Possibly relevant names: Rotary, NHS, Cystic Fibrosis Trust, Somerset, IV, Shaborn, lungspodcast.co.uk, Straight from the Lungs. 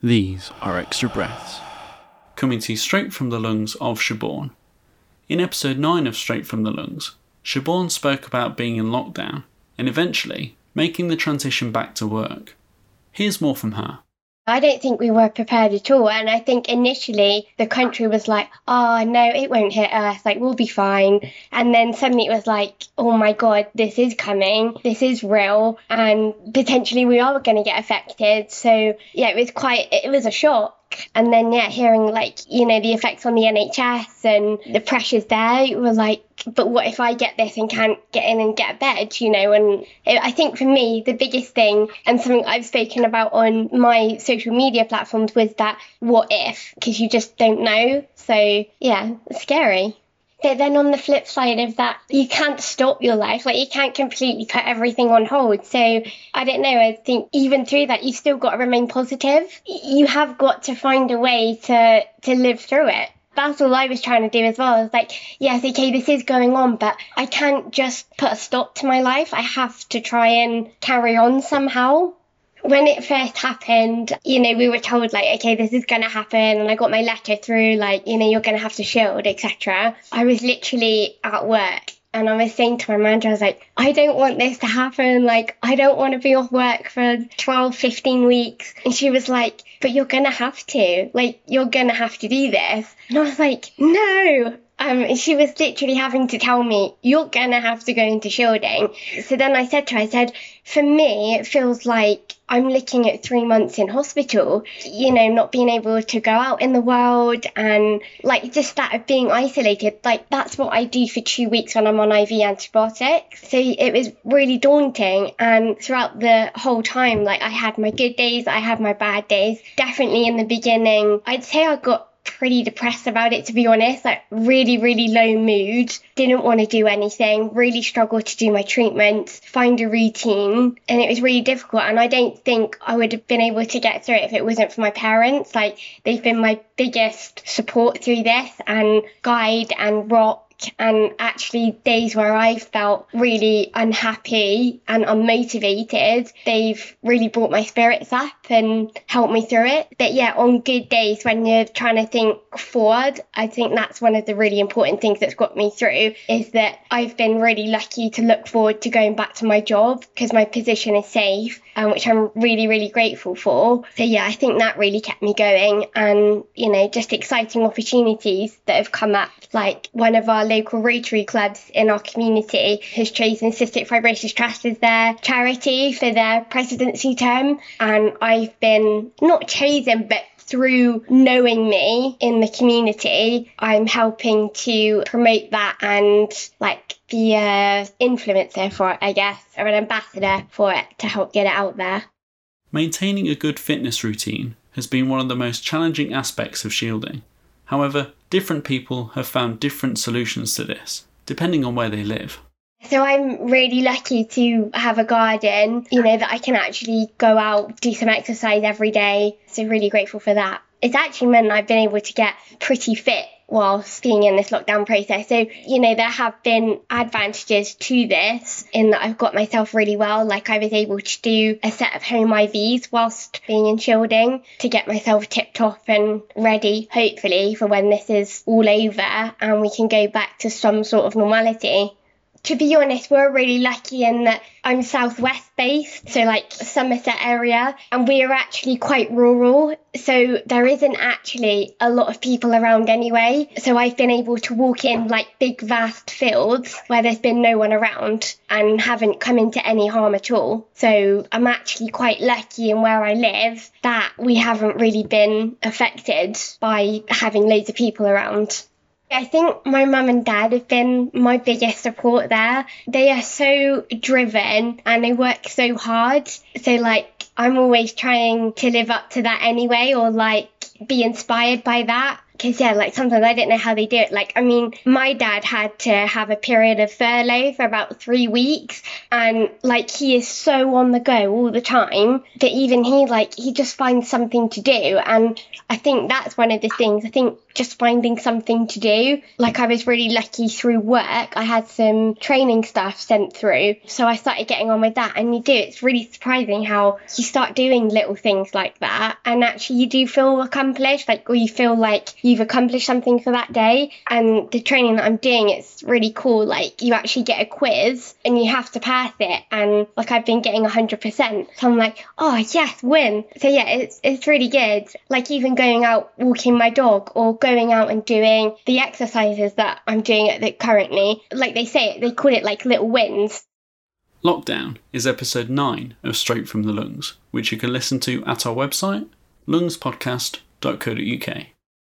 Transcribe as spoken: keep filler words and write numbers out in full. These are extra breaths, coming to you straight from the lungs of Shaborn. In episode nine of Straight from the Lungs, Shaborn spoke about being in lockdown and eventually making the transition back to work. Here's more from her. I don't think we were prepared at all, and I think initially the country was like, oh no, it won't hit us, like we'll be fine. And then suddenly it was like, oh my god, this is coming, this is real, and potentially we are going to get affected. So yeah, it was quite, it was a shock. And then, yeah, hearing, like, you know, the effects on the N H S and the pressures there were like, but what if I get this and can't get in and get a bed, you know? And it, I think for me, the biggest thing, and something I've spoken about on my social media platforms, was that what if, because you just don't know. So, yeah, it's scary. But then on the flip side of that, you can't stop your life. Like, you can't completely put everything on hold. So I don't know, I think even through that, you've still got to remain positive. You have got to find a way to, to live through it. That's all I was trying to do as well. I was like, yes, okay, this is going on, but I can't just put a stop to my life. I have to try and carry on somehow. When it first happened, you know, we were told, like, okay, this is going to happen. And I got my letter through, like, you know, you're going to have to shield, et cetera. I was literally at work and I was saying to my manager, I was like, I don't want this to happen. Like, I don't want to be off work for twelve, fifteen weeks. And she was like, but you're going to have to. Like, you're going to have to do this. And I was like, no. Um, she was literally having to tell me, you're going to have to go into shielding. So then I said to her, I said, for me, it feels like I'm looking at three months in hospital, you know, not being able to go out in the world and like just that of being isolated. Like that's what I do for two weeks when I'm on I V antibiotics. So it was really daunting. And throughout the whole time, like I had my good days, I had my bad days. Definitely in the beginning, I'd say I got pretty depressed about it, to be honest. Like really really low mood, didn't want to do anything, really struggled to do my treatments, find a routine, and it was really difficult. And I don't think I would have been able to get through it if it wasn't for my parents. Like they've been my biggest support through this and guide and rock. And actually days where I felt really unhappy and unmotivated, they've really brought my spirits up and helped me through it. But yeah, on good days when you're trying to think forward, I think that's one of the really important things that's got me through, is that I've been really lucky to look forward to going back to my job because my position is safe, um, which I'm really, really grateful for. So yeah, I think that really kept me going. And, you know, just exciting opportunities that have come up, like one of our local Rotary clubs in our community has chosen Cystic Fibrosis Trust as their charity for their presidency term, and I've been not chosen, but through knowing me in the community, I'm helping to promote that and like be an influencer for it, I guess, or an ambassador for it to help get it out there. Maintaining a good fitness routine has been one of the most challenging aspects of shielding. However, different people have found different solutions to this, depending on where they live. So I'm really lucky to have a garden, you know, that I can actually go out, do some exercise every day. So really grateful for that. It's actually meant I've been able to get pretty fit whilst being in this lockdown process. So, you know, there have been advantages to this in that I've got myself really well. Like I was able to do a set of home I Vs whilst being in shielding to get myself tipped off and ready, hopefully, for when this is all over and we can go back to some sort of normality. To be honest, we're really lucky in that I'm southwest based, so like Somerset area, and we're actually quite rural, so there isn't actually a lot of people around anyway. So I've been able to walk in like big vast fields where there's been no one around and haven't come into any harm at all. So I'm actually quite lucky in where I live that we haven't really been affected by having loads of people around. I think my mum and dad have been my biggest support there. They are so driven and they work so hard. So, like, I'm always trying to live up to that anyway, or, like, be inspired by that. Because, yeah, like, sometimes I didn't know how they do it. Like, I mean, my dad had to have a period of furlough for about three weeks. And, like, he is so on the go all the time that even he, like, he just finds something to do. And I think that's one of the things. I think just finding something to do. Like, I was really lucky through work. I had some training stuff sent through. So I started getting on with that. And you do. It's really surprising how you start doing little things like that. And actually, you do feel accomplished. Like, or you feel like you've accomplished something for that day. And the training that I'm doing, it's really cool. Like, you actually get a quiz and you have to pass it, and like I've been getting one hundred percent, so I'm like, oh yes, win. So yeah, it's it's really good. Like, even going out walking my dog, or going out and doing the exercises that I'm doing at the currently, like they say it, they call it like little wins. Lockdown is episode nine of Straight from the Lungs, which you can listen to at our website, lungs podcast dot co dot U K.